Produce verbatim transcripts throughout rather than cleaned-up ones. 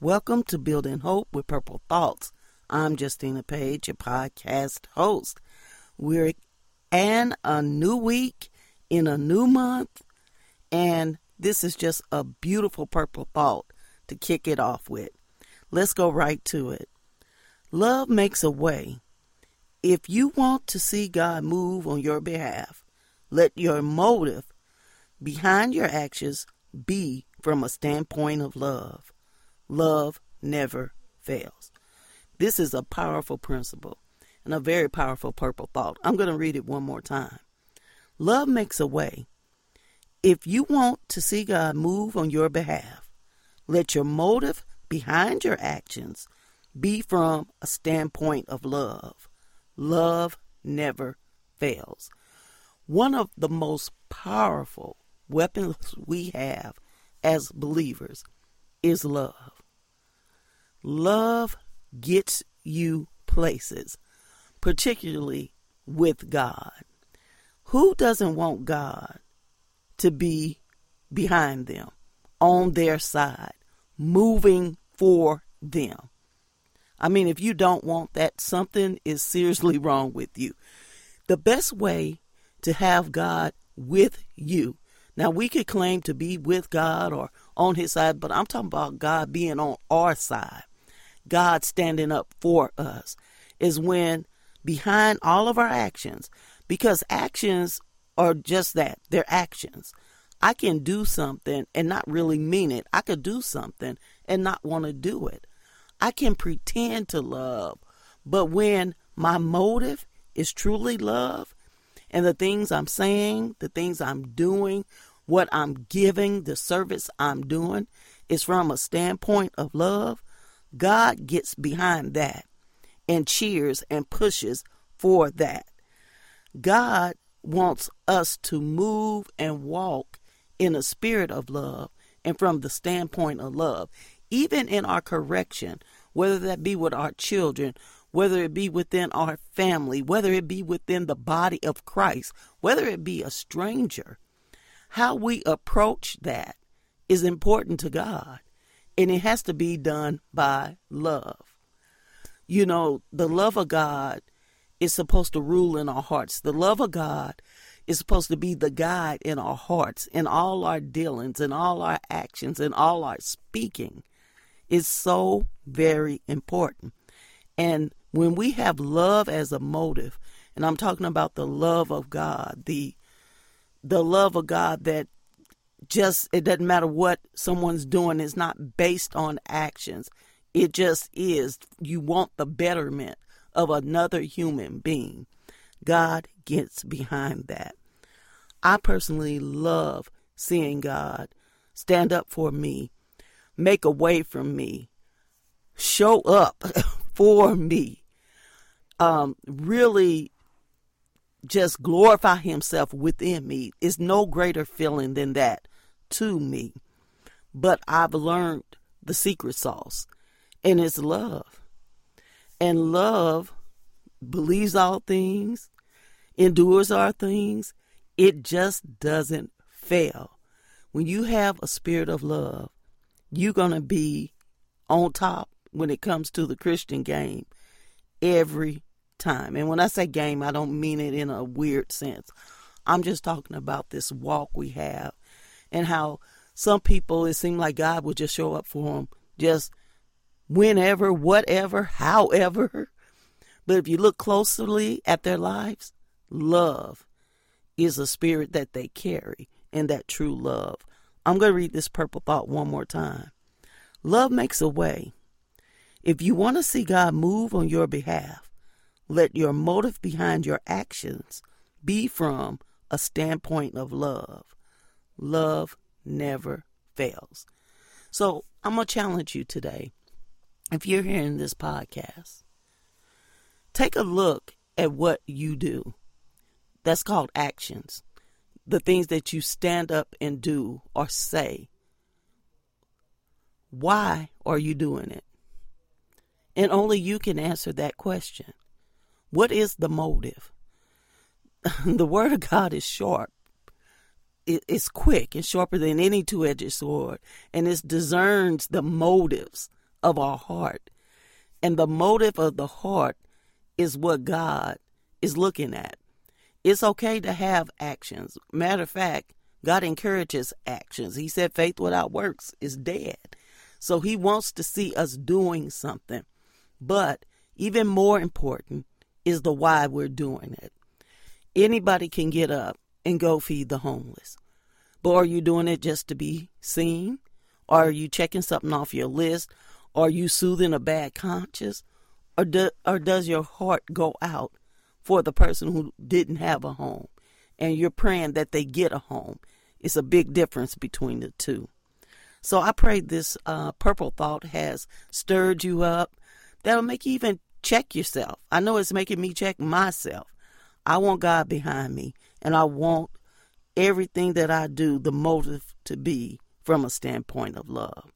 Welcome to Building Hope with Purple Thoughts. I'm Justina Page, your podcast host. We're in a new week, in a new month, and this is just a beautiful purple thought to kick it off with. Let's go right to it. Love makes a way. If you want to see God move on your behalf, let your motive behind your actions be from a standpoint of love. Love never fails. This is a powerful principle and a very powerful purple thought. I'm going to read it one more time. Love makes a way. If you want to see God move on your behalf, let your motive behind your actions be from a standpoint of love. Love never fails. One of the most powerful weapons we have as believers is love. Love gets you places, particularly with God. Who doesn't want God to be behind them, on their side, moving for them? I mean, if you don't want that, something is seriously wrong with you. The best way to have God with you. Now, we could claim to be with God or on his side, but I'm talking about God being on our side. God standing up for us is when behind all of our actions, because actions are just that, they're actions. I can do something and not really mean it. I could do something and not want to do it. I can pretend to love, but when my motive is truly love, and the things I'm saying, the things I'm doing, what I'm giving, the service I'm doing is from a standpoint of love, God gets behind that and cheers and pushes for that. God wants us to move and walk in a spirit of love and from the standpoint of love, even in our correction, whether that be with our children, whether it be within our family, whether it be within the body of Christ, whether it be a stranger. How we approach that is important to God, and it has to be done by love. You know, the love of God is supposed to rule in our hearts. The love of God is supposed to be the guide in our hearts, in all our dealings, in all our actions, in all our speaking. It's so very important. And when we have love as a motive, and I'm talking about the love of God, the the love of God that just, it doesn't matter what someone's doing, it's not based on actions. It just is. You want the betterment of another human being. God gets behind that. I personally love seeing God stand up for me, make a way for me, show up for me, um, really just glorify himself within me. It's no greater feeling than that to me. But I've learned the secret sauce, and it's love. And love believes all things, endures all things. It just doesn't fail. When you have a spirit of love, you're going to be on top when it comes to the Christian game every time. And when I say game, I don't mean it in a weird sense. I'm just talking about this walk we have and how some people, it seems like God will just show up for them just whenever, whatever, however. But if you look closely at their lives, love is a spirit that they carry, and that true love. I'm going to read this purple thought one more time. Love makes a way. If you want to see God move on your behalf, let your motive behind your actions be from a standpoint of love. Love never fails. So I'm going to challenge you today if you're hearing this podcast, take a look at what you do. That's called actions. The things that you stand up and do or say. Why are you doing it? And only you can answer that question. What is the motive? The word of God is sharp. It's quick and sharper than any two-edged sword. And it discerns the motives of our heart. And the motive of the heart is what God is looking at. It's okay to have actions. Matter of fact, God encourages actions. He said faith without works is dead. So he wants to see us doing something. But even more important is the why we're doing it. Anybody can get up and go feed the homeless. But are you doing it just to be seen? Are you checking something off your list? Are you soothing a bad conscience? Or, do, or does your heart go out for the person who didn't have a home and you're praying that they get a home? It's a big difference between the two. So I pray this uh, purple thought has stirred you up. That'll make you even check yourself. I know it's making me check myself. I want God behind me, and I want everything that I do, the motive to be from a standpoint of love.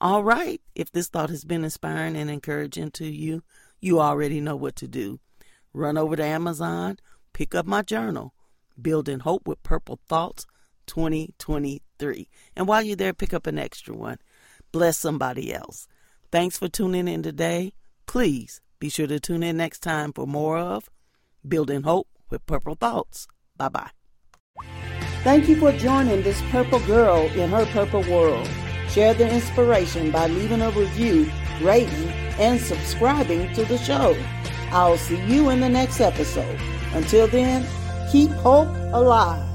All right, if this thought has been inspiring and encouraging to you, you already know what to do. Run over to Amazon, pick up my journal, Building Hope with Purple Thoughts twenty twenty-three. And while you're there, pick up an extra one. Bless somebody else. Thanks for tuning in today. Please be sure to tune in next time for more of Building Hope with Purple Thoughts. Bye-bye. Thank you for joining this purple girl in her purple world. Share the inspiration by leaving a review, rating, and subscribing to the show. I'll see you in the next episode. Until then, keep hope alive.